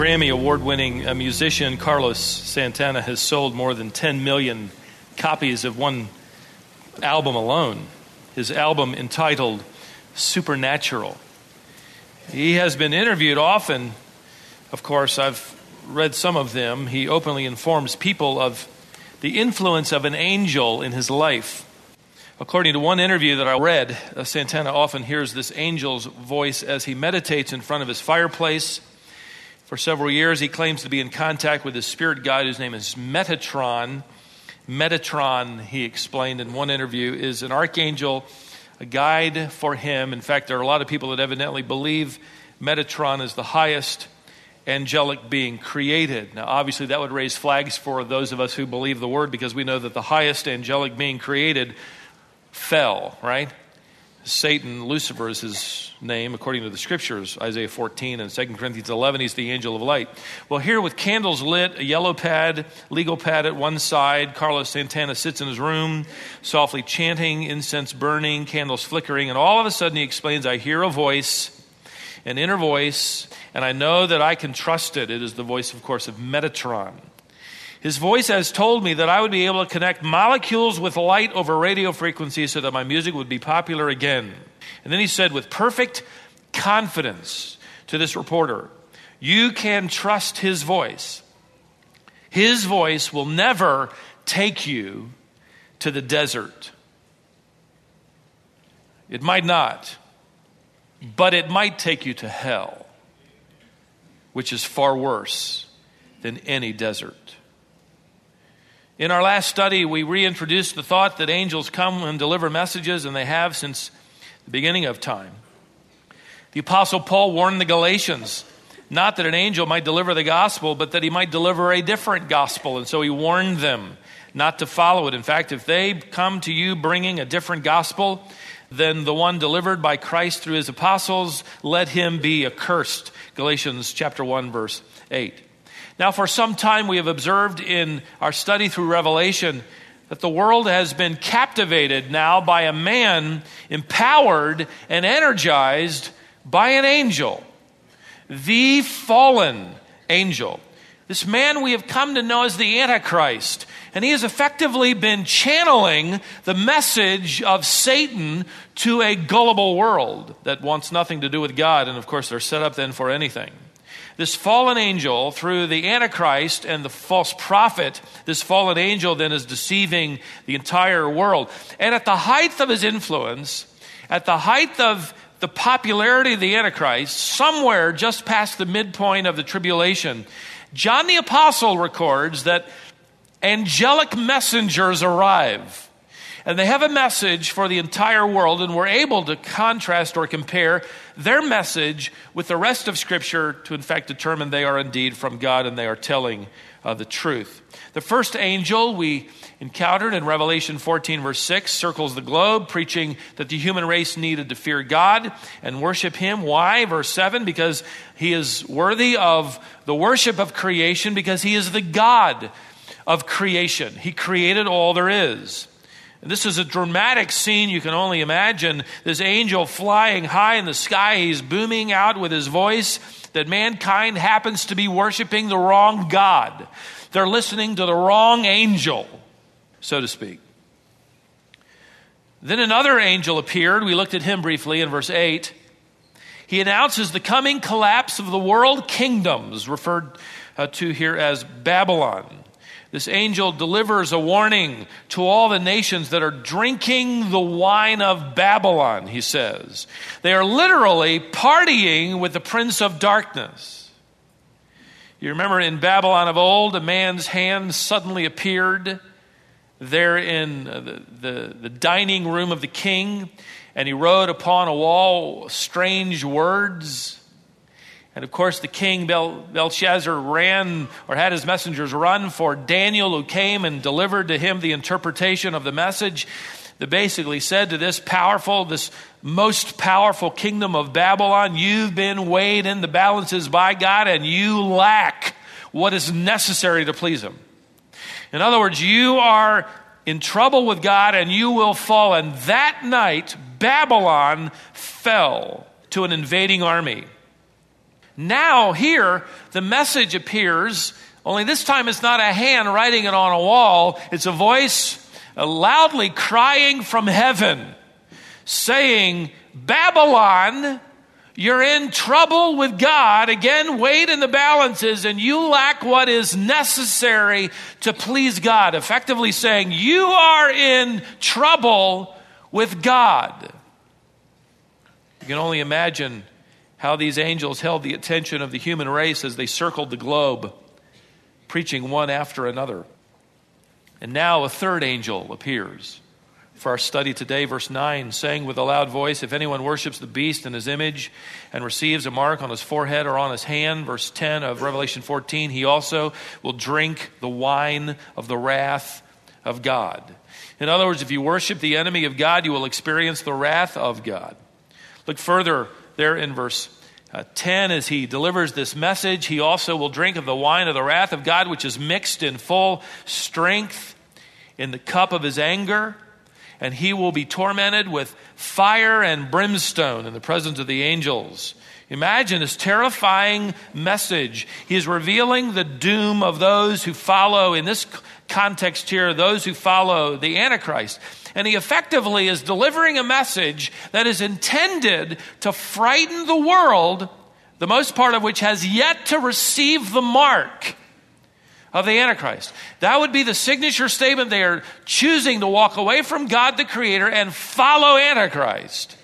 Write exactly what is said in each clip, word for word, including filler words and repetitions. Grammy award-winning musician Carlos Santana has sold more than ten million copies of one album alone, his album entitled Supernatural. He has been interviewed often. Of course, I've read some of them. He openly informs people of the influence of an angel in his life. According to one interview that I read, Santana often hears this angel's voice as he meditates in front of his fireplace. For several years, he claims to be in contact with his spirit guide, whose name is Metatron. Metatron, he explained in one interview, is an archangel, a guide for him. In fact, there are a lot of people that evidently believe Metatron is the highest angelic being created. Now, obviously, that would raise flags for those of us who believe the word, because we know that the highest angelic being created fell, right? Satan, Lucifer is his name, according to the scriptures, Isaiah fourteen and Second Corinthians eleven, he's the angel of light. Well, here with candles lit, a yellow pad, legal pad at one side, Carlos Santana sits in his room, softly chanting, incense burning, candles flickering, and all of a sudden he explains, I hear a voice, an inner voice, and I know that I can trust it. It is the voice, of course, of Metatron. His voice has told me that I would be able to connect molecules with light over radio frequencies so that my music would be popular again. And then he said with perfect confidence to this reporter, you can trust his voice. His voice will never take you to the desert. It might not, but it might take you to hell, which is far worse than any desert. In our last study, we reintroduced the thought that angels come and deliver messages, and they have since the beginning of time. The Apostle Paul warned the Galatians, not that an angel might deliver the gospel, but that he might deliver a different gospel. And so he warned them not to follow it. In fact, if they come to you bringing a different gospel than the one delivered by Christ through his apostles, let him be accursed. Galatians chapter one, verse eight. Now, for some time, we have observed in our study through Revelation that the world has been captivated now by a man empowered and energized by an angel, the fallen angel. This man we have come to know as the Antichrist, and he has effectively been channeling the message of Satan to a gullible world that wants nothing to do with God, and of course, they're set up then for anything. This fallen angel, through the Antichrist and the false prophet, this fallen angel then is deceiving the entire world. And at the height of his influence, at the height of the popularity of the Antichrist, somewhere just past the midpoint of the tribulation, John the Apostle records that angelic messengers arrive. And they have a message for the entire world, and we're able to contrast or compare their message with the rest of Scripture to, in fact, determine they are indeed from God and they are telling uh, the truth. The first angel we encountered in Revelation fourteen, verse six, circles the globe, preaching that the human race needed to fear God and worship Him. Why? Verse seven, because He is worthy of the worship of creation, because He is the God of creation. He created all there is. And this is a dramatic scene you can only imagine. This angel flying high in the sky, he's booming out with his voice that mankind happens to be worshiping the wrong God. They're listening to the wrong angel, so to speak. Then another angel appeared. We looked at him briefly in verse eight. He announces the coming collapse of the world kingdoms, referred to here as Babylon. This angel delivers a warning to all the nations that are drinking the wine of Babylon, he says. They are literally partying with the prince of darkness. You remember in Babylon of old, a man's hand suddenly appeared there in the, the, the dining room of the king, and he wrote upon a wall strange words. And of course, the king Bel- Belshazzar ran, or had his messengers run for Daniel, who came and delivered to him the interpretation of the message that basically said to this powerful, this most powerful kingdom of Babylon, you've been weighed in the balances by God, and you lack what is necessary to please Him. In other words, you are in trouble with God, and you will fall. And that night, Babylon fell to an invading army. Now here, the message appears, only this time it's not a hand writing it on a wall. It's a voice loudly crying from heaven, saying, Babylon, you're in trouble with God. Again, weighed in the balances, and you lack what is necessary to please God. Effectively saying, you are in trouble with God. You can only imagine how these angels held the attention of the human race as they circled the globe, preaching one after another. And now a third angel appears for our study today, verse nine, saying with a loud voice, if anyone worships the beast and his image and receives a mark on his forehead or on his hand, verse ten of Revelation fourteen, he also will drink the wine of the wrath of God. In other words, if you worship the enemy of God, you will experience the wrath of God. Look further there in verse ten, as he delivers this message, he also will drink of the wine of the wrath of God, which is mixed in full strength in the cup of his anger, and he will be tormented with fire and brimstone in the presence of the angels. Imagine this terrifying message. He is revealing the doom of those who follow, in this context here, those who follow the Antichrist. And he effectively is delivering a message that is intended to frighten the world, the most part of which has yet to receive the mark of the Antichrist. That would be the signature statement. They are choosing to walk away from God the Creator and follow Antichrist.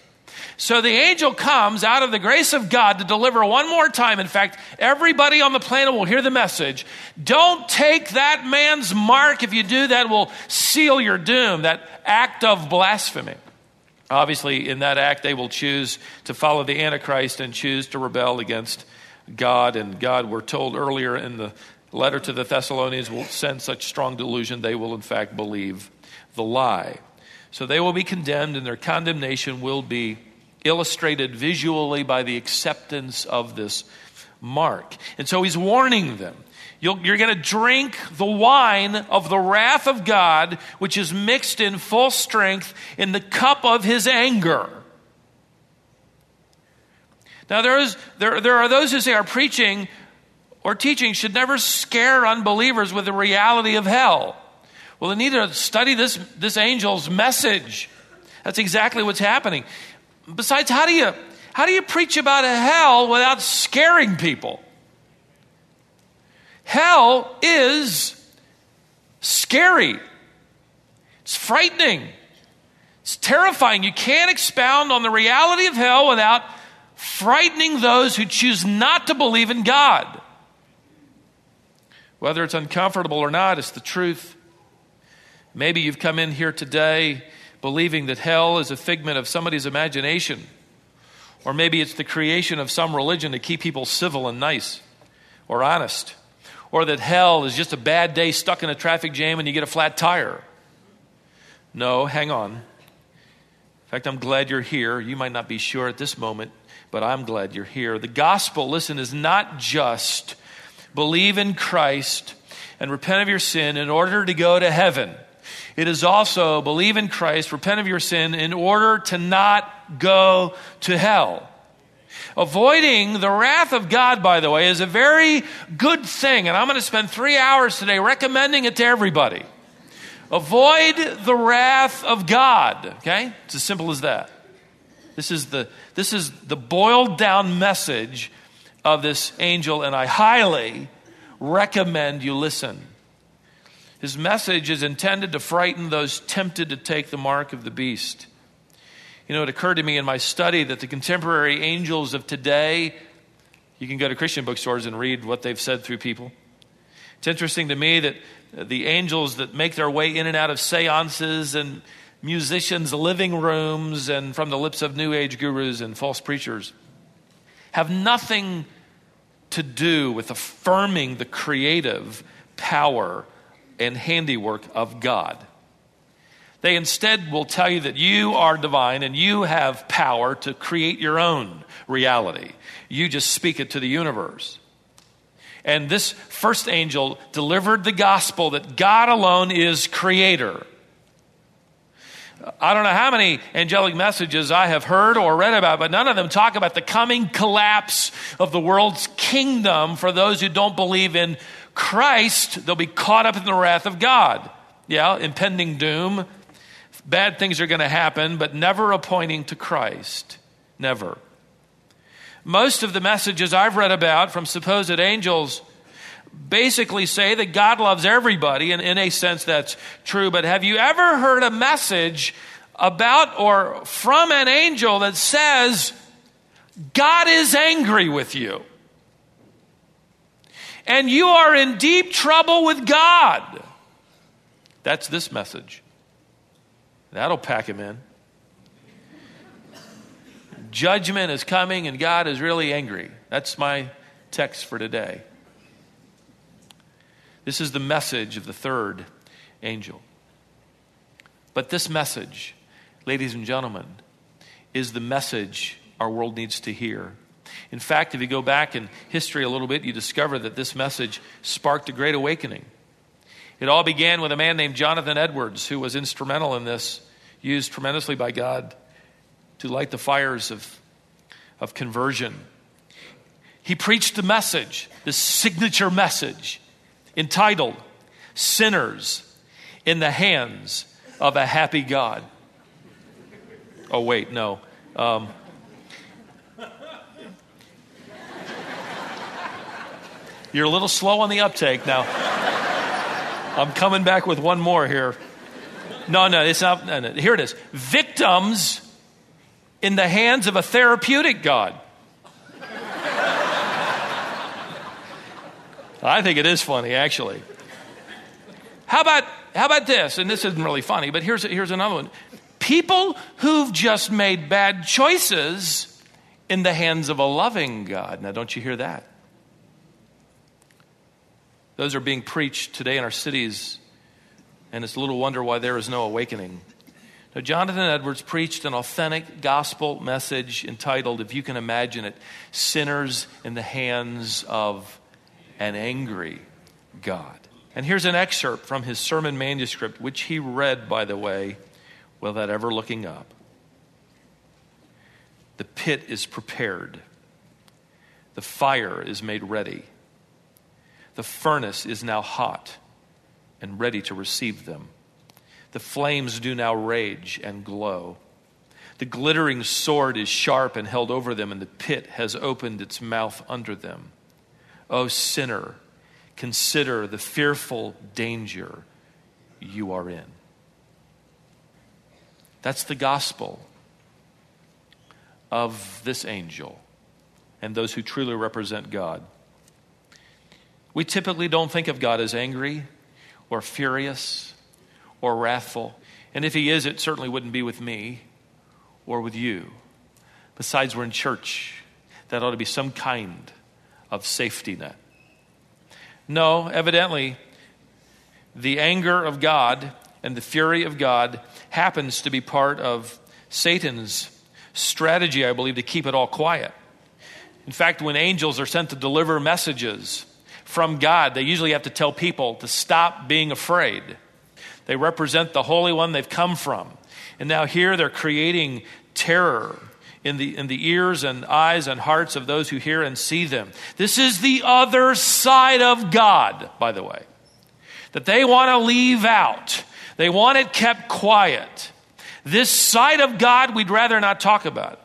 So the angel comes out of the grace of God to deliver one more time. In fact, everybody on the planet will hear the message. Don't take that man's mark. If you do, that will seal your doom, that act of blasphemy. Obviously, in that act, they will choose to follow the Antichrist and choose to rebel against God. And God, we're told earlier in the letter to the Thessalonians, will send such strong delusion, they will in fact believe the lie. So they will be condemned, and their condemnation will be illustrated visually by the acceptance of this mark. And so he's warning them. You'll, you're going to drink the wine of the wrath of God, which is mixed in full strength in the cup of his anger. Now there is there there are those who say our preaching or teaching should never scare unbelievers with the reality of hell. Well, they need to study this, this angel's message. That's exactly what's happening. Besides, how do you how do you preach about a hell without scaring people? Hell is scary. It's frightening. It's terrifying. You can't expound on the reality of hell without frightening those who choose not to believe in God. Whether it's uncomfortable or not, it's the truth. Maybe you've come in here today believing that hell is a figment of somebody's imagination. Or maybe it's the creation of some religion to keep people civil and nice or honest. Or that hell is just a bad day stuck in a traffic jam and you get a flat tire. No, hang on. In fact, I'm glad you're here. You might not be sure at this moment, but I'm glad you're here. The gospel, listen, is not just believe in Christ and repent of your sin in order to go to heaven. It is also believe in Christ, repent of your sin in order to not go to hell. Avoiding the wrath of God, by the way, is a very good thing. And I'm going to spend three hours today recommending it to everybody. Avoid the wrath of God, okay? It's as simple as that. This is the, this is the boiled down message of this angel, and I highly recommend you listen. His message is intended to frighten those tempted to take the mark of the beast. You know, it occurred to me in my study that the contemporary angels of today, you can go to Christian bookstores and read what they've said through people. It's interesting to me that the angels that make their way in and out of seances and musicians' living rooms and from the lips of New Age gurus and false preachers have nothing to do with affirming the creative power and handiwork of God. They instead will tell you that you are divine and you have power to create your own reality. You just speak it to the universe. And this first angel delivered the gospel that God alone is creator. I don't know how many angelic messages I have heard or read about, but none of them talk about the coming collapse of the world's kingdom for those who don't believe in Christ. They'll be caught up in the wrath of God. Yeah, impending doom. Bad things are going to happen, but never appointing to Christ. Never. Most of the messages I've read about from supposed angels basically say that God loves everybody, and in a sense that's true, but have you ever heard a message about or from an angel that says, God is angry with you, and you are in deep trouble with God? That's this message. That'll pack him in. Judgment is coming, and God is really angry. That's my text for today. This is the message of the third angel. But this message, ladies and gentlemen, is the message our world needs to hear. In fact, if you go back in history a little bit, you discover that this message sparked a great awakening. It all began with a man named Jonathan Edwards, who was instrumental in this, used tremendously by God to light the fires of, of conversion. He preached the message, the signature message, entitled, Sinners in the Hands of a Happy God. Oh, wait, no. Um, you're a little slow on the uptake now. I'm coming back with one more here. No, no, it's not. No, no. Here it is. Victims in the Hands of a Therapeutic God. I think it is funny, actually. How about how about this? And this isn't really funny, but here's here's another one. People who've just made bad choices in the hands of a loving God. Now, don't you hear that? Those are being preached today in our cities, and it's little wonder why there is no awakening. Now, Jonathan Edwards preached an authentic gospel message entitled, if you can imagine it, Sinners in the Hands of an Angry God. And here's an excerpt from his sermon manuscript, which he read, by the way, without ever looking up. The pit is prepared. The fire is made ready. The furnace is now hot and ready to receive them. The flames do now rage and glow. The glittering sword is sharp and held over them, and the pit has opened its mouth under them. O sinner, consider the fearful danger you are in. That's the gospel of this angel and those who truly represent God. We typically don't think of God as angry or furious or wrathful. And if he is, it certainly wouldn't be with me or with you. Besides, we're in church. That ought to be some kind of safety net. No, evidently, the anger of God and the fury of God happens to be part of Satan's strategy, I believe, to keep it all quiet. In fact, when angels are sent to deliver messages from God, they usually have to tell people to stop being afraid. They represent the Holy One they've come from. And now here they're creating terror In the, in the ears and eyes and hearts of those who hear and see them. This is the other side of God, by the way, that they want to leave out. They want it kept quiet. This side of God, we'd rather not talk about.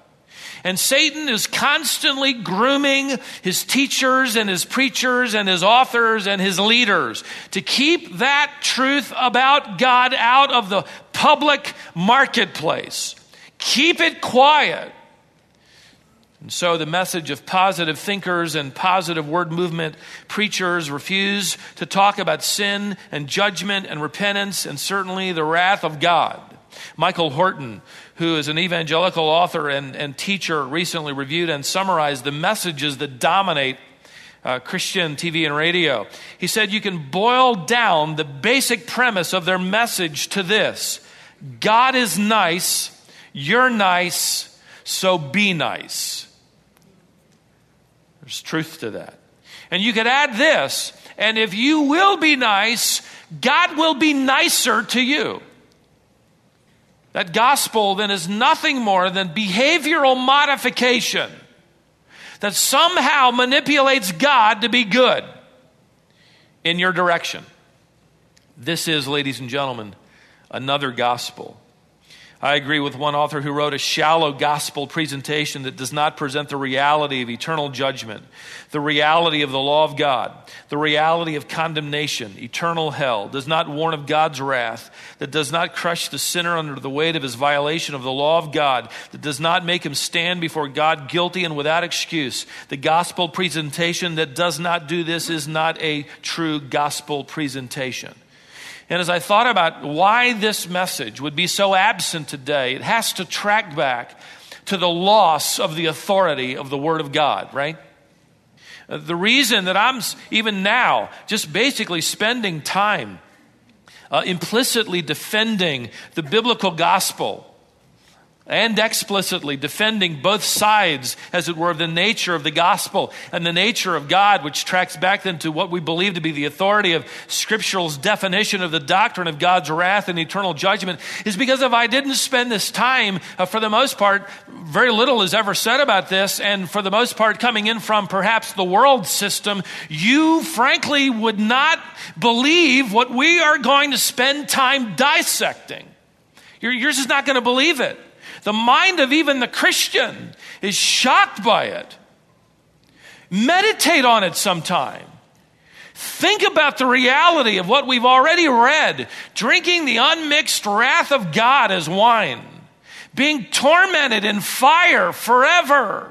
And Satan is constantly grooming his teachers and his preachers and his authors and his leaders to keep that truth about God out of the public marketplace. Keep it quiet. And so the message of positive thinkers and positive word movement preachers refuse to talk about sin and judgment and repentance and certainly the wrath of God. Michael Horton, who is an evangelical author and, and teacher, recently reviewed and summarized the messages that dominate uh, Christian T V and radio. He said you can boil down the basic premise of their message to this: God is nice, you're nice, so be nice. There's truth to that. And you could add this, and if you will be nice, God will be nicer to you. That gospel then is nothing more than behavioral modification that somehow manipulates God to be good in your direction. This is, ladies and gentlemen, another gospel. I agree with one author who wrote a shallow gospel presentation that does not present the reality of eternal judgment, the reality of the law of God, the reality of condemnation, eternal hell, does not warn of God's wrath, that does not crush the sinner under the weight of his violation of the law of God, that does not make him stand before God guilty and without excuse. The gospel presentation that does not do this is not a true gospel presentation. And as I thought about why this message would be so absent today, it has to track back to the loss of the authority of the Word of God, right? The reason that I'm even now just basically spending time uh, implicitly defending the biblical gospel and explicitly defending both sides, as it were, of the nature of the gospel and the nature of God, which tracks back then to what we believe to be the authority of Scripture's definition of the doctrine of God's wrath and eternal judgment, is because if I didn't spend this time, uh, for the most part, very little is ever said about this, and for the most part, coming in from perhaps the world system, you frankly would not believe what we are going to spend time dissecting. You're, you're just not going to believe it. The mind of even the Christian is shocked by it. Meditate on it sometime. Think about the reality of what we've already read, drinking the unmixed wrath of God as wine, being tormented in fire forever.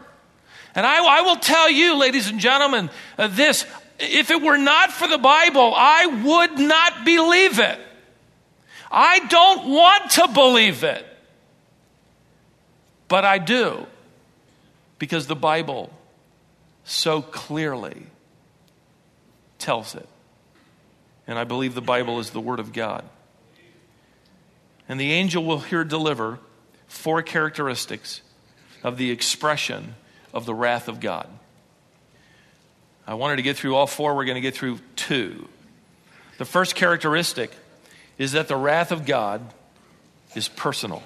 And I, I will tell you, ladies and gentlemen, uh, this, if it were not for the Bible, I would not believe it. I don't want to believe it. But I do, because the Bible so clearly tells it. And I believe the Bible is the Word of God. And the angel will here deliver four characteristics of the expression of the wrath of God. I wanted to get through all four. We're going to get through two. The first characteristic is that the wrath of God is personal.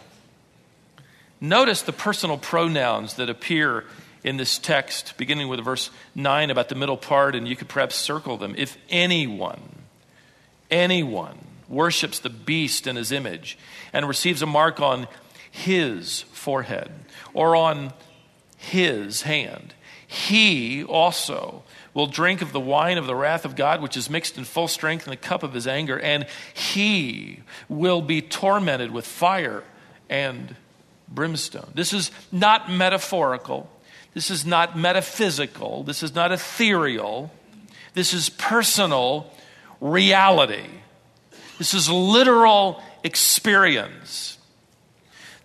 Notice the personal pronouns that appear in this text, beginning with verse nine about the middle part, and you could perhaps circle them. If anyone, anyone worships the beast in his image and receives a mark on his forehead or on his hand, he also will drink of the wine of the wrath of God, which is mixed in full strength in the cup of his anger, and he will be tormented with fire and brimstone. This is not metaphorical. This is not metaphysical. This is not ethereal. This is personal reality. This is literal experience.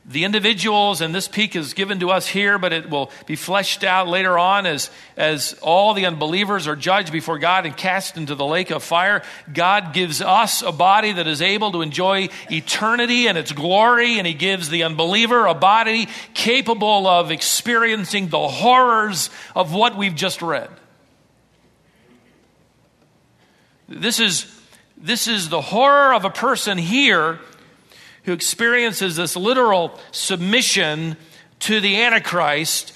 The individuals, and this peak is given to us here, but it will be fleshed out later on as, as all the unbelievers are judged before God and cast into the lake of fire. God gives us a body that is able to enjoy eternity and its glory, and He gives the unbeliever a body capable of experiencing the horrors of what we've just read. This is, this is the horror of a person here who experiences this literal submission to the Antichrist,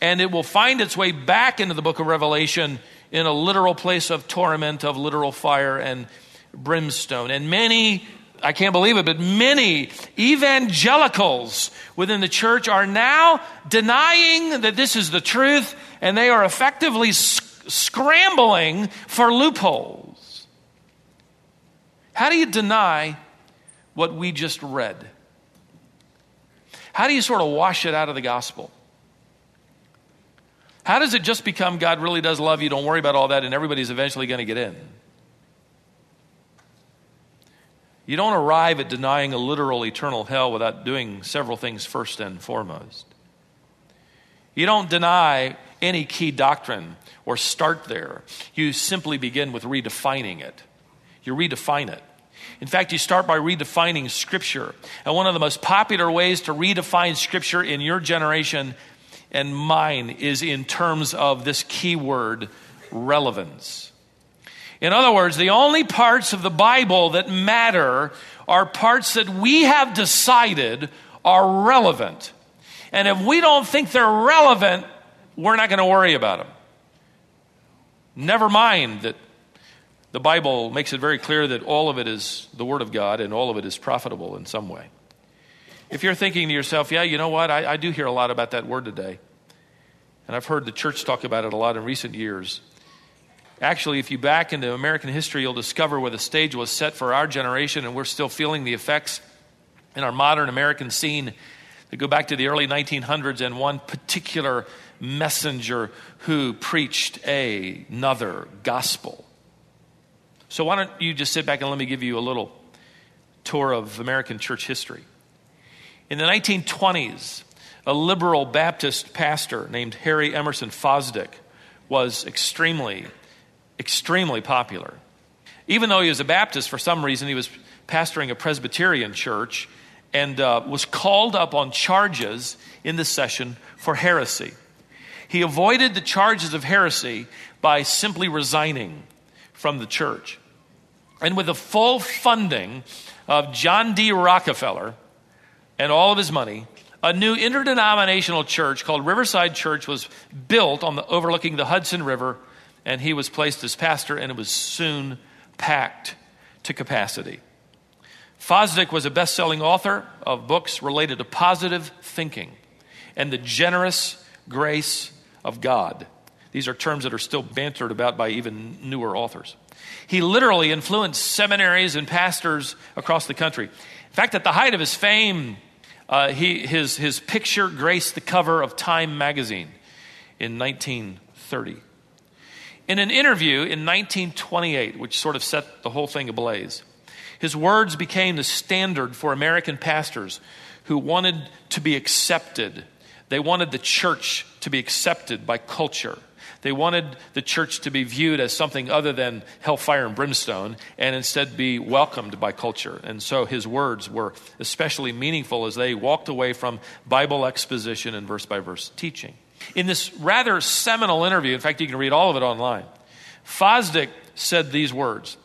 and it will find its way back into the book of Revelation in a literal place of torment, of literal fire and brimstone. And many, I can't believe it, but many evangelicals within the church are now denying that this is the truth, and they are effectively sc- scrambling for loopholes. How do you deny what we just read? How do you sort of wash it out of the gospel? How does it just become God really does love you, don't worry about all that, and everybody's eventually going to get in? You don't arrive at denying a literal eternal hell without doing several things first and foremost. You don't deny any key doctrine or start there. You simply begin with redefining it. You redefine it. In fact, you start by redefining Scripture. And one of the most popular ways to redefine Scripture in your generation and mine is in terms of this key word, relevance. In other words, the only parts of the Bible that matter are parts that we have decided are relevant. And if we don't think they're relevant, we're not going to worry about them. Never mind that the Bible makes it very clear that all of it is the Word of God and all of it is profitable in some way. If you're thinking to yourself, yeah, you know what, I, I do hear a lot about that word today. And I've heard the church talk about it a lot in recent years. Actually, if you back into American history, you'll discover where the stage was set for our generation, and we're still feeling the effects in our modern American scene that go back to the early nineteen hundreds and one particular messenger who preached a, another gospel. So why don't you just sit back and let me give you a little tour of American church history. In the nineteen twenties, a liberal Baptist pastor named Harry Emerson Fosdick was extremely, extremely popular. Even though he was a Baptist, for some reason, he was pastoring a Presbyterian church and uh, was called up on charges in the session for heresy. He avoided the charges of heresy by simply resigning from the church. And with the full funding of John D. Rockefeller, and all of his money, a new interdenominational church called Riverside Church was built on the overlooking the Hudson River, and he was placed as pastor, and it was soon packed to capacity. Fosdick was a best-selling author of books related to positive thinking and the generous grace of God. These are terms that are still bantered about by even newer authors. He literally influenced seminaries and pastors across the country. In fact, at the height of his fame, uh, he, his, his picture graced the cover of Time magazine in nineteen thirty. In an interview in nineteen twenty-eight, which sort of set the whole thing ablaze, his words became the standard for American pastors who wanted to be accepted. They wanted the church to be accepted by culture. They wanted the church to be viewed as something other than hellfire and brimstone and instead be welcomed by culture. And so his words were especially meaningful as they walked away from Bible exposition and verse-by-verse teaching. In this rather seminal interview, in fact, you can read all of it online, Fosdick said these words,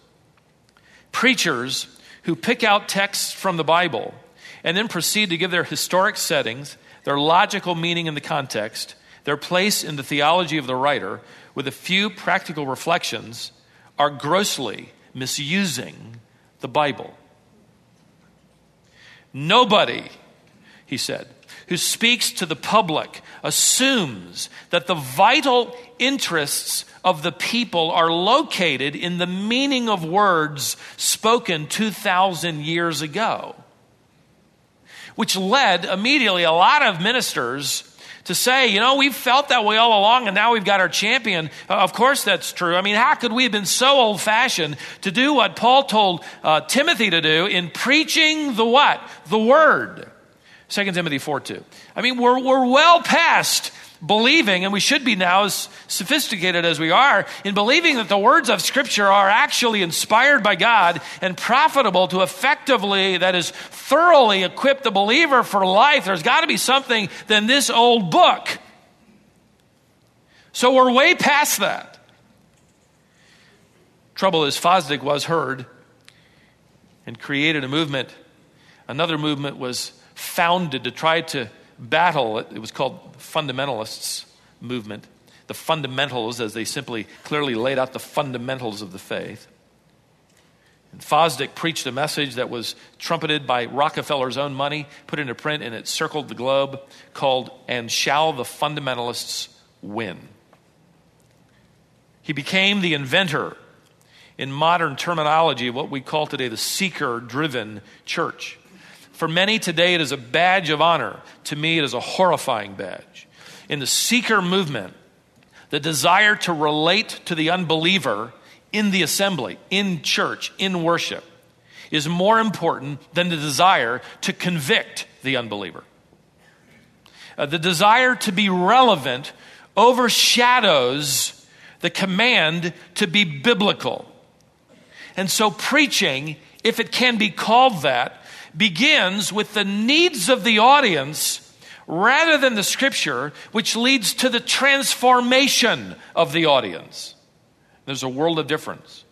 "Preachers who pick out texts from the Bible and then proceed to give their historic settings, their logical meaning in the context, their place in the theology of the writer, with a few practical reflections, are grossly misusing the Bible. Nobody," he said, "who speaks to the public assumes that the vital interests of the people are located in the meaning of words spoken two thousand years ago," which led immediately a lot of ministers to say, you know, we've felt that way all along and now we've got our champion. Uh, of course that's true. I mean, how could we have been so old-fashioned to do what Paul told uh, Timothy to do in preaching the what? The word. Second Timothy four two. I mean, we're, we're well past believing, and we should be now as sophisticated as we are, in believing that the words of Scripture are actually inspired by God and profitable to effectively, that is, thoroughly equip the believer for life. There's got to be something than this old book. So we're way past that. Trouble is, Fosdick was heard and created a movement. Another movement was founded to try to battle. It was called Fundamentalists Movement. The fundamentals, as they simply clearly laid out the fundamentals of the faith. And Fosdick preached a message that was trumpeted by Rockefeller's own money, put into print, and it circled the globe, called "And Shall the Fundamentalists Win?" He became the inventor, in modern terminology, of what we call today the seeker-driven church. For many today, it is a badge of honor. To me, it is a horrifying badge. In the seeker movement, the desire to relate to the unbeliever in the assembly, in church, in worship, is more important than the desire to convict the unbeliever. Uh, the desire to be relevant overshadows the command to be biblical. And so preaching, if it can be called that, begins with the needs of the audience rather than the Scripture, which leads to the transformation of the audience. There's a world of difference.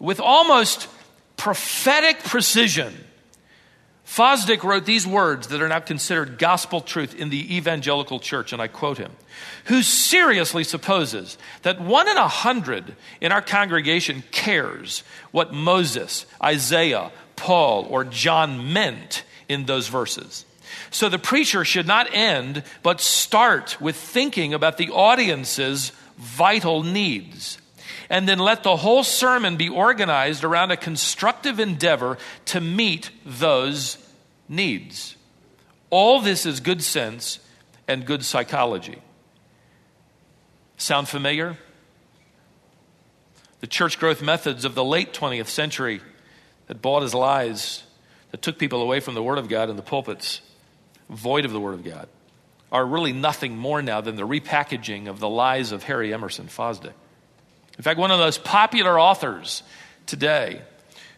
With almost prophetic precision, Fosdick wrote these words that are now considered gospel truth in the evangelical church, and I quote him, who seriously supposes that one in a hundred in our congregation cares what Moses, Isaiah, Paul, or John meant in those verses. So the preacher should not end, but start with thinking about the audience's vital needs. And then let the whole sermon be organized around a constructive endeavor to meet those needs. All this is good sense and good psychology. Sound familiar? The church growth methods of the late twentieth century that bought as lies, that took people away from the Word of God and the pulpits, void of the Word of God, are really nothing more now than the repackaging of the lies of Harry Emerson Fosdick. In fact, one of the most popular authors today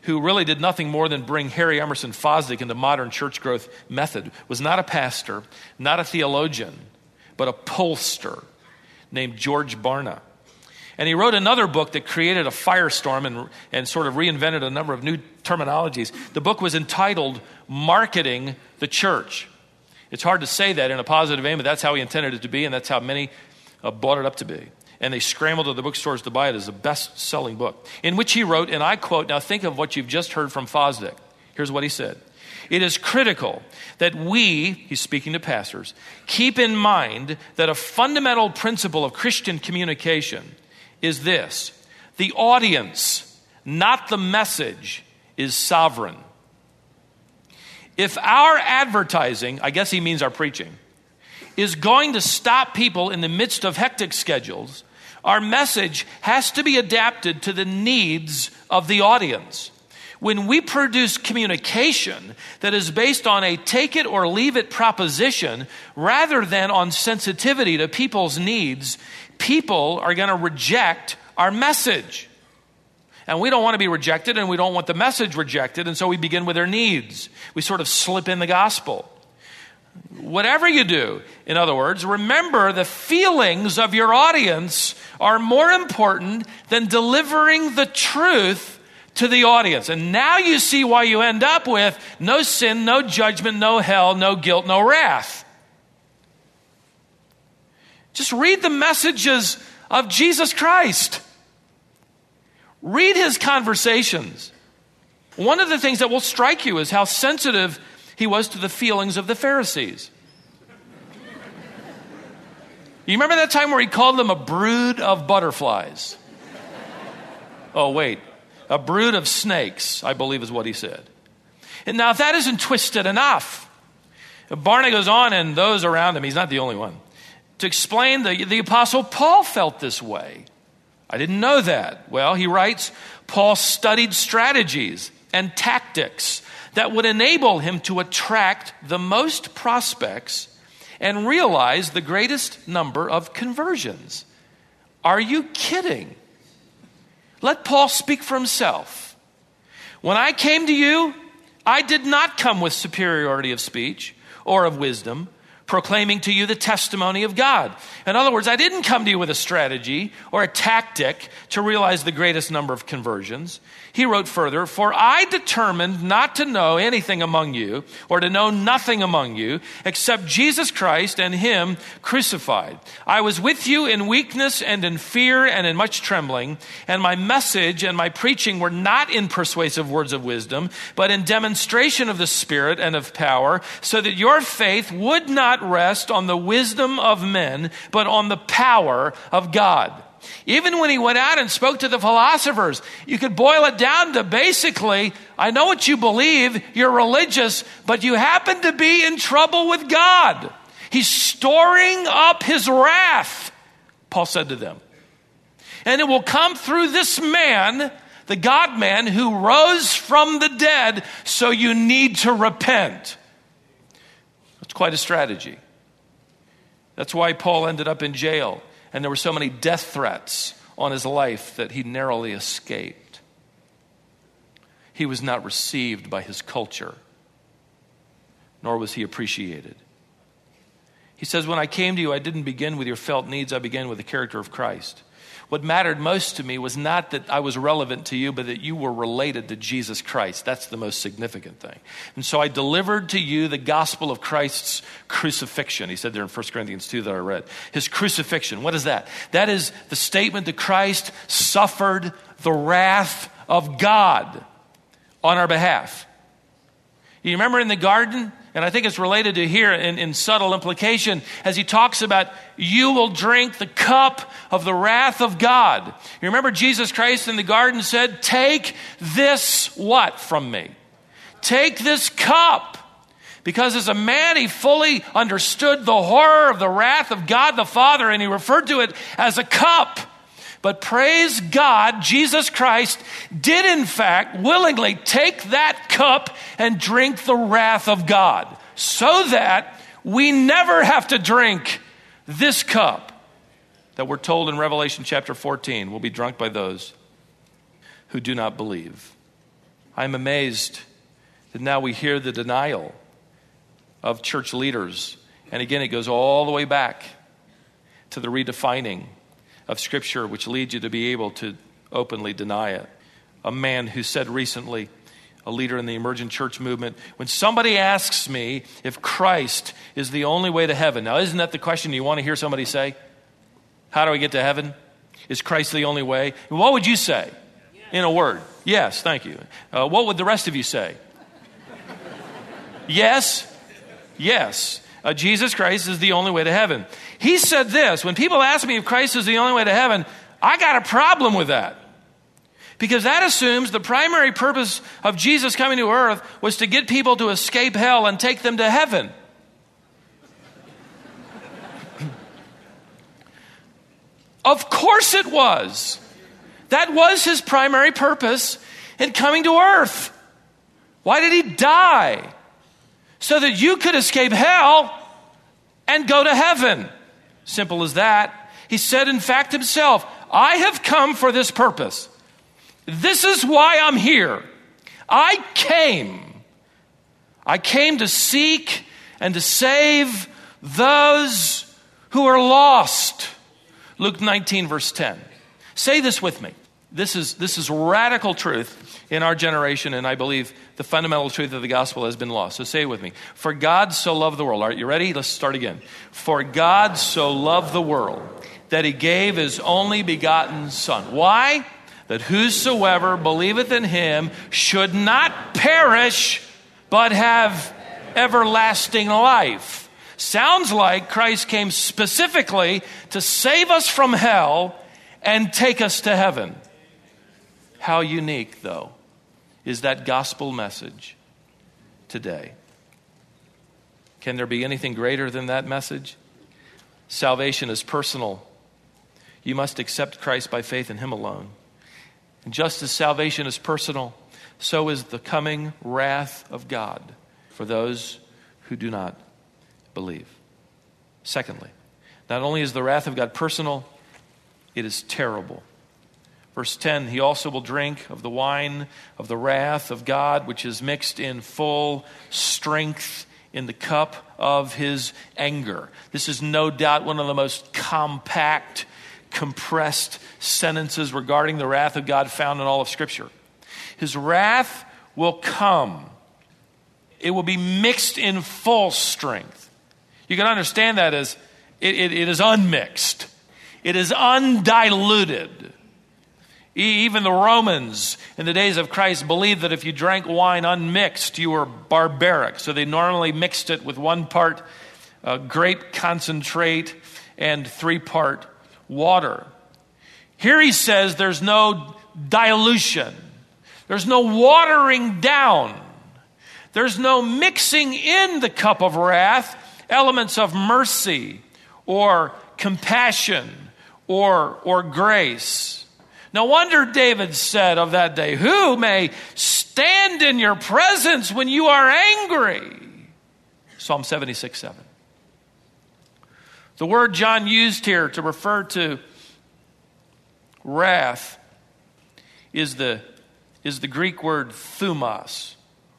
who really did nothing more than bring Harry Emerson Fosdick into modern church growth method was not a pastor, not a theologian, but a pollster named George Barna. And he wrote another book that created a firestorm and, and sort of reinvented a number of new terminologies. The book was entitled Marketing the Church. It's hard to say that in a positive aim, but that's how he intended it to be, and that's how many uh, bought it up to be. And they scrambled to the bookstores to buy it as a best-selling book, in which he wrote, and I quote, now think of what you've just heard from Fosdick. Here's what he said. It is critical that we, he's speaking to pastors, keep in mind that a fundamental principle of Christian communication is this. The audience, not the message, is sovereign. If our advertising, I guess he means our preaching, is going to stop people in the midst of hectic schedules, our message has to be adapted to the needs of the audience. When we produce communication that is based on a take it or leave it proposition rather than on sensitivity to people's needs, people are going to reject our message. And we don't want to be rejected, and we don't want the message rejected, and so we begin with their needs. We sort of slip in the gospel. Whatever you do, in other words, remember the feelings of your audience are more important than delivering the truth to the audience. And now you see why you end up with no sin, no judgment, no hell, no guilt, no wrath. Just read the messages of Jesus Christ. Read his conversations. One of the things that will strike you is how sensitive he was to the feelings of the Pharisees. You remember that time where he called them a brood of butterflies? Oh, wait. A brood of snakes, I believe is what he said. And now if that isn't twisted enough, Barna goes on, and those around him, he's not the only one, to explain that the Apostle Paul felt this way. I didn't know that. Well, he writes, Paul studied strategies and tactics that would enable him to attract the most prospects and realize the greatest number of conversions. Are you kidding? Let Paul speak for himself. When I came to you, I did not come with superiority of speech or of wisdom, proclaiming to you the testimony of God. In other words, I didn't come to you with a strategy or a tactic to realize the greatest number of conversions. He wrote further, for I determined not to know anything among you, or to know nothing among you, except Jesus Christ and him crucified. I was with you in weakness and in fear and in much trembling, and my message and my preaching were not in persuasive words of wisdom, but in demonstration of the Spirit and of power, so that your faith would not rest on the wisdom of men, but on the power of God. Even when he went out and spoke to the philosophers, you could boil it down to basically, I know what you believe, you're religious, but you happen to be in trouble with God. He's storing up his wrath, Paul said to them. And it will come through this man, the God-man, who rose from the dead, so you need to repent. That's quite a strategy. That's why Paul ended up in jail. And there were so many death threats on his life that he narrowly escaped. He was not received by his culture, nor was he appreciated. He says, when I came to you, I didn't begin with your felt needs. I began with the character of Christ. What mattered most to me was not that I was relevant to you, but that you were related to Jesus Christ. That's the most significant thing. And so I delivered to you the gospel of Christ's crucifixion. He said there in First Corinthians two that I read. His crucifixion, what is that? That is the statement that Christ suffered the wrath of God on our behalf. You remember in the garden? And I think it's related to here in, in subtle implication as he talks about you will drink the cup of the wrath of God. You remember Jesus Christ in the garden said, take this what from me? Take this cup. Because as a man, he fully understood the horror of the wrath of God the Father, and he referred to it as a cup. But praise God, Jesus Christ did in fact willingly take that cup and drink the wrath of God so that we never have to drink this cup that we're told in Revelation chapter fourteen will be drunk by those who do not believe. I'm amazed that now we hear the denial of church leaders. And again, it goes all the way back to the redefining of Scripture, which leads you to be able to openly deny it. A man who said recently, a leader in the emergent church movement, when somebody asks me if Christ is the only way to heaven, now isn't that the question you want to hear somebody say? How do I get to heaven? Is Christ the only way? What would you say in a word? Yes, thank you. Uh, what would the rest of you say? Yes, yes. Uh, Jesus Christ is the only way to heaven. He said this, when people ask me if Christ is the only way to heaven, I got a problem with that. Because that assumes the primary purpose of Jesus coming to earth was to get people to escape hell and take them to heaven. Of course it was. That was his primary purpose in coming to earth. Why did he die? So that you could escape hell and go to heaven. Simple as that. He said, in fact, himself, I have come for this purpose. This is why I'm here. I came. I came to seek and to save those who are lost. Luke nineteen, verse ten. Say this with me. This is, this is radical truth in our generation, and I believe the fundamental truth of the gospel has been lost. So say it with me. For God so loved the world. All right, you ready? Let's start again. For God so loved the world that he gave his only begotten Son. Why? That whosoever believeth in him should not perish, but have everlasting life. Sounds like Christ came specifically to save us from hell and take us to heaven. How unique, though, is that gospel message today? Can there be anything greater than that message? Salvation is personal. You must accept Christ by faith in him alone. And just as salvation is personal, so is the coming wrath of God for those who do not believe. Secondly, not only is the wrath of God personal, it is terrible. Verse ten, he also will drink of the wine of the wrath of God, which is mixed in full strength in the cup of his anger. This is no doubt one of the most compact, compressed sentences regarding the wrath of God found in all of Scripture. His wrath will come. It will be mixed in full strength. You can understand that as it, it, it is unmixed. It is undiluted. Even the Romans in the days of Christ believed that if you drank wine unmixed, you were barbaric. So they normally mixed it with one part uh, grape concentrate and three part water. Here he says there's no dilution. There's no watering down. There's no mixing in the cup of wrath elements of mercy or compassion or, or grace. No wonder David said of that day, who may stand in your presence when you are angry? Psalm seventy-six, seven. The word John used here to refer to wrath is the, is the Greek word thumos,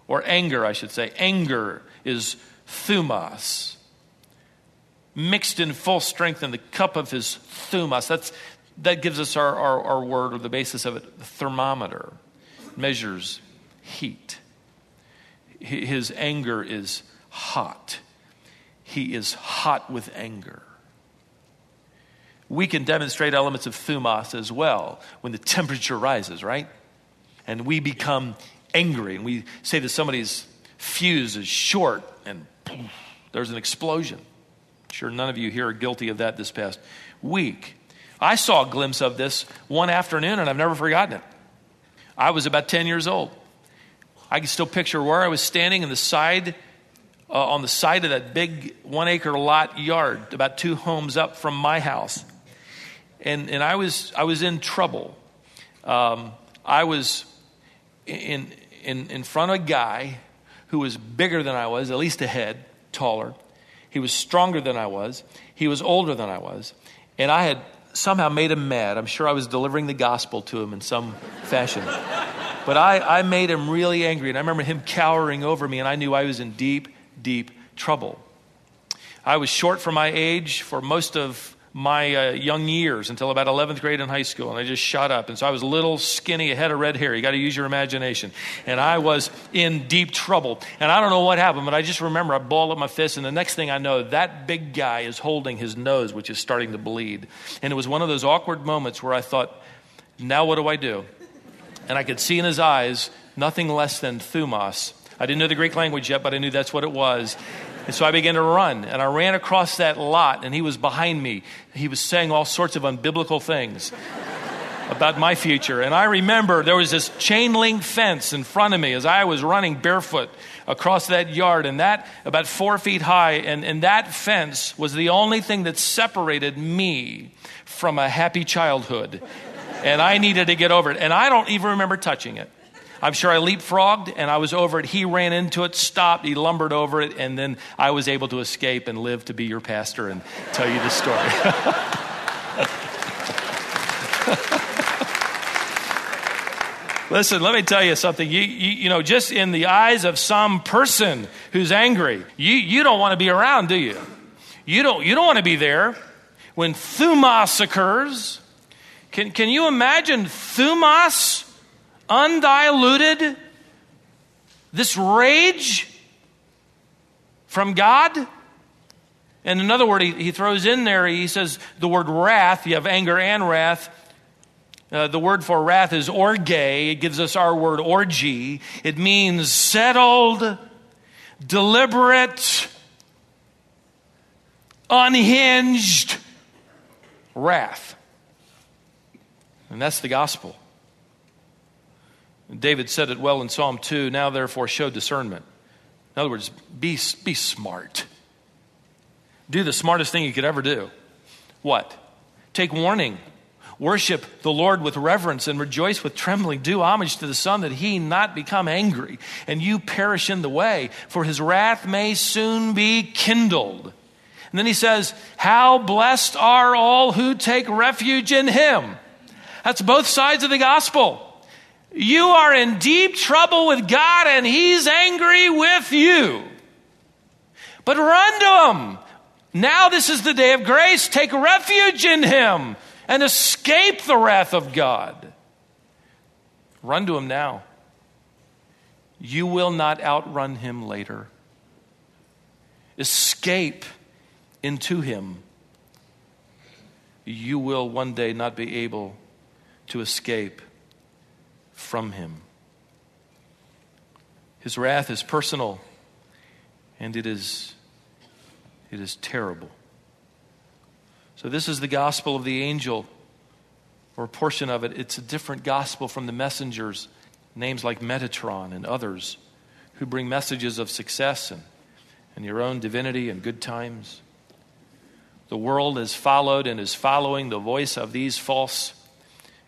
or anger, I should say. Anger is thumos. Mixed in full strength in the cup of his thumos. That's that gives us our, our, our word, or the basis of it. The thermometer measures heat. His anger is hot. He is hot with anger. We can demonstrate elements of thumos as well when the temperature rises, right? And we become angry. And we say that somebody's fuse is short and poof, there's an explosion. I'm sure none of you here are guilty of that this past week. I saw a glimpse of this one afternoon, and I've never forgotten it. I was about ten years old. I can still picture where I was standing in the side, uh, on the side of that big one-acre lot yard, about two homes up from my house. And and I was I was in trouble. Um, I was in in in front of a guy who was bigger than I was, at least a head taller. He was stronger than I was. He was older than I was, and I had somehow made him mad. I'm sure I was delivering the gospel to him in some fashion. But I, I made him really angry. And I remember him cowering over me, and I knew I was in deep, deep trouble. I was short for my age for most of my uh, young years until about eleventh grade in high school. And I just shot up. And so I was little, skinny, a head of red hair. You got to use your imagination. And I was in deep trouble. And I don't know what happened, but I just remember I balled up my fist. And the next thing I know, that big guy is holding his nose, which is starting to bleed. And it was one of those awkward moments where I thought, now what do I do? And I could see in his eyes nothing less than thumos. I didn't know the Greek language yet, but I knew that's what it was. And so I began to run, and I ran across that lot, and he was behind me. He was saying all sorts of unbiblical things about my future. And I remember there was this chain link fence in front of me as I was running barefoot across that yard, and that about four feet high, and, and that fence was the only thing that separated me from a happy childhood. And I needed to get over it, and I don't even remember touching it. I'm sure I leapfrogged, and I was over it. He ran into it, stopped, he lumbered over it, and then I was able to escape and live to be your pastor and tell you the story. Listen, let me tell you something. You, you, you know, just in the eyes of some person who's angry, you, you don't want to be around, do you? You don't, you don't want to be there when thumos occurs. Can, can you imagine thumos? Undiluted, this rage from God. And another word he, he throws in there, he says the word wrath. You have anger and wrath. Uh, the word for wrath is orge. It gives us our word orgy. It means settled, deliberate, unhinged wrath. And that's the gospel. David said it well in Psalm two, now therefore show discernment. In other words, be, be smart. Do the smartest thing you could ever do. What? Take warning. Worship the Lord with reverence and rejoice with trembling. Do homage to the Son that he not become angry and you perish in the way, for his wrath may soon be kindled. And then he says, how blessed are all who take refuge in him. That's both sides of the gospel. You are in deep trouble with God, and he's angry with you. But run to him. Now this is the day of grace. Take refuge in him and escape the wrath of God. Run to him now. You will not outrun him later. Escape into him. You will one day not be able to escape from him. His wrath is personal, and it is it is terrible. So this is the gospel of the angel, or a portion of it. It's a different gospel from the messengers, names like Metatron and others, who bring messages of success and, and your own divinity and good times. The world has followed and is following the voice of these false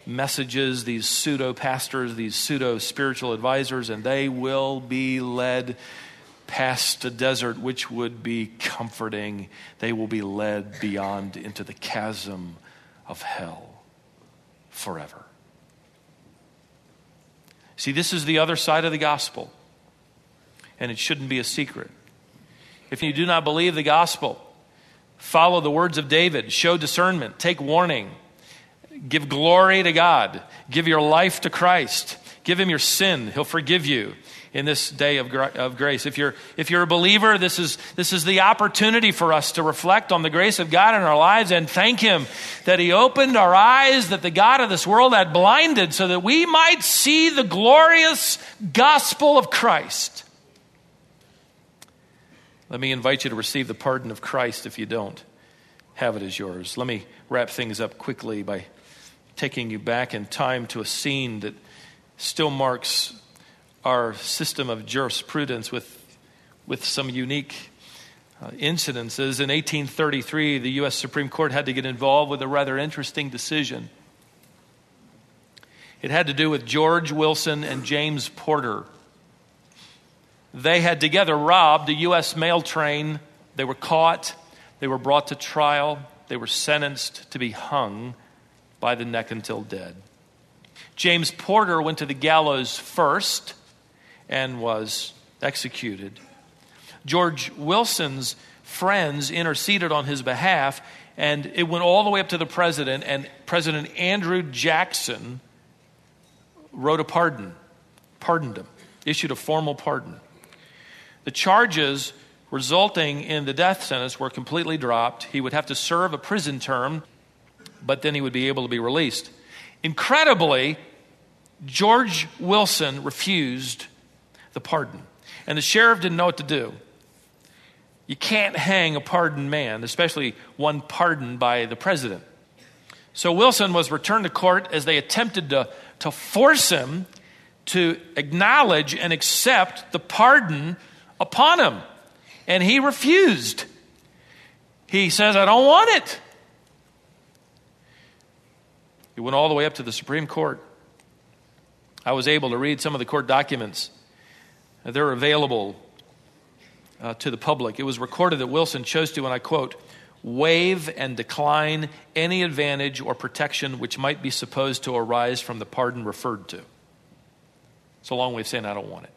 messages, these pseudo-pastors, these pseudo-spiritual advisors, and they will be led past the desert, which would be comforting. They will be led beyond into the chasm of hell forever. See, this is the other side of the gospel, and it shouldn't be a secret. If you do not believe the gospel, follow the words of David, show discernment, take warning. Give glory to God. Give your life to Christ. Give him your sin. He'll forgive you in this day of, gr- of grace. If you're, if you're a believer, this is, this is the opportunity for us to reflect on the grace of God in our lives and thank him that he opened our eyes, that the God of this world had blinded so that we might see the glorious gospel of Christ. Let me invite you to receive the pardon of Christ if you don't have it as yours. Let me wrap things up quickly by taking you back in time to a scene that still marks our system of jurisprudence with with some unique uh, incidences. In eighteen thirty-three, the U S Supreme Court had to get involved with a rather interesting decision. It had to do with George Wilson and James Porter. They had together robbed a U S mail train. They were caught. They were brought to trial. They were sentenced to be hung by the neck until dead. James Porter went to the gallows first and was executed. George Wilson's friends interceded on his behalf, and it went all the way up to the president, and President Andrew Jackson wrote a pardon, pardoned him, issued a formal pardon. The charges resulting in the death sentence were completely dropped. He would have to serve a prison term, but then he would be able to be released. Incredibly, George Wilson refused the pardon, and the sheriff didn't know what to do. You can't hang a pardoned man, especially one pardoned by the president. So Wilson was returned to court as they attempted to, to force him to acknowledge and accept the pardon upon him. And he refused. He says, I don't want it. It went all the way up to the Supreme Court. I was able to read some of the court documents. They're available uh, to the public. It was recorded that Wilson chose to, and I quote, waive and decline any advantage or protection which might be supposed to arise from the pardon referred to. It's a long way of saying I don't want it.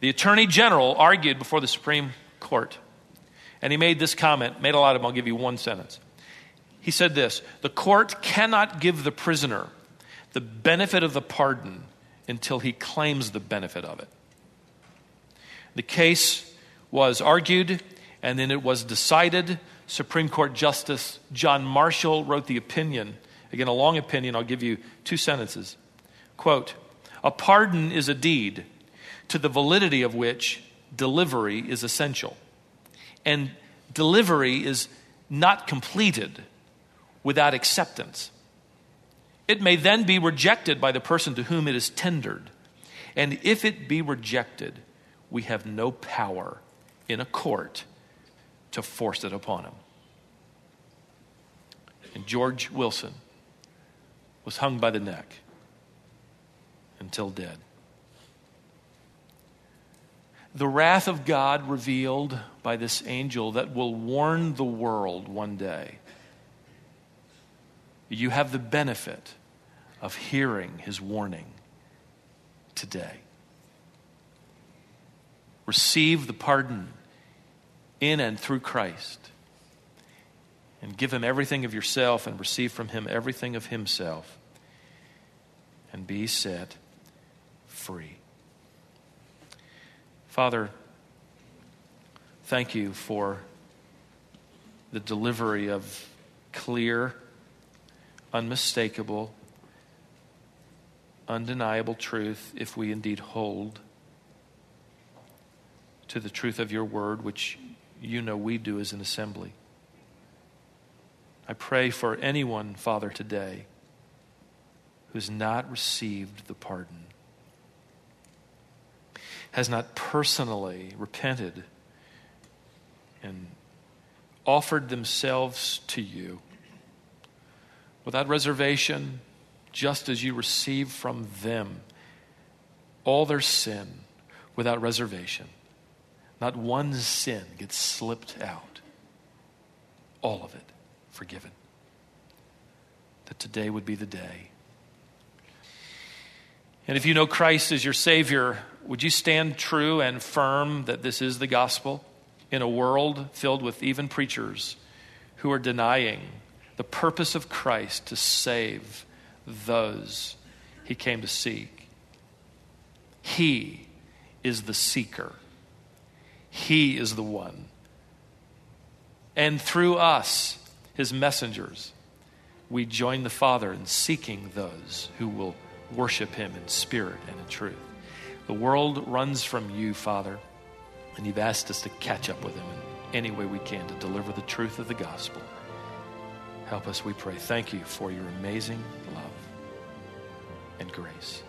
The Attorney General argued before the Supreme Court, and he made this comment, made a lot of them. I'll give you one sentence. He said this, the court cannot give the prisoner the benefit of the pardon until he claims the benefit of it. The case was argued, and then it was decided. Supreme Court Justice John Marshall wrote the opinion. Again, a long opinion. I'll give you two sentences. Quote, a pardon is a deed to the validity of which delivery is essential. And delivery is not completed without acceptance. It may then be rejected by the person to whom it is tendered. And if it be rejected, we have no power in a court to force it upon him. And George Wilson was hung by the neck until dead. The wrath of God revealed by this angel that will warn the world one day. You have the benefit of hearing his warning today. Receive the pardon in and through Christ, and give him everything of yourself and receive from him everything of himself, and be set free. Father, thank you for the delivery of clear, unmistakable, undeniable truth, if we indeed hold to the truth of your word, which you know we do as an assembly. I pray for anyone, Father, today who's not received the pardon, has not personally repented and offered themselves to you without reservation, just as you receive from them all their sin without reservation. Not one sin gets slipped out. All of it forgiven. That today would be the day. And if you know Christ as your Savior, would you stand true and firm that this is the gospel in a world filled with even preachers who are denying the purpose of Christ to save those he came to seek. He is the seeker. He is the one. And through us, his messengers, we join the Father in seeking those who will worship him in spirit and in truth. The world runs from you, Father, and you've asked us to catch up with him in any way we can to deliver the truth of the gospel. Help us, we pray. Thank you for your amazing love and grace.